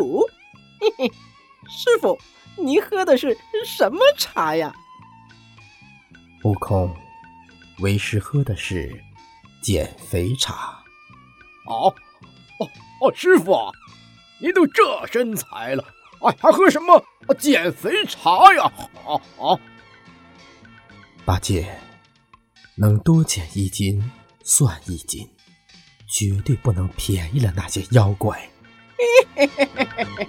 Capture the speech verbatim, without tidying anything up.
苦。嘿嘿，师傅，您喝的是什么茶呀？悟空，为师喝的是减肥茶。哦哦哦，师傅啊，您都这身材了，哎，还喝什么减肥茶呀？好好，八戒，能多减一斤算一斤，绝对不能便宜了那些妖怪。嘿嘿嘿嘿嘿。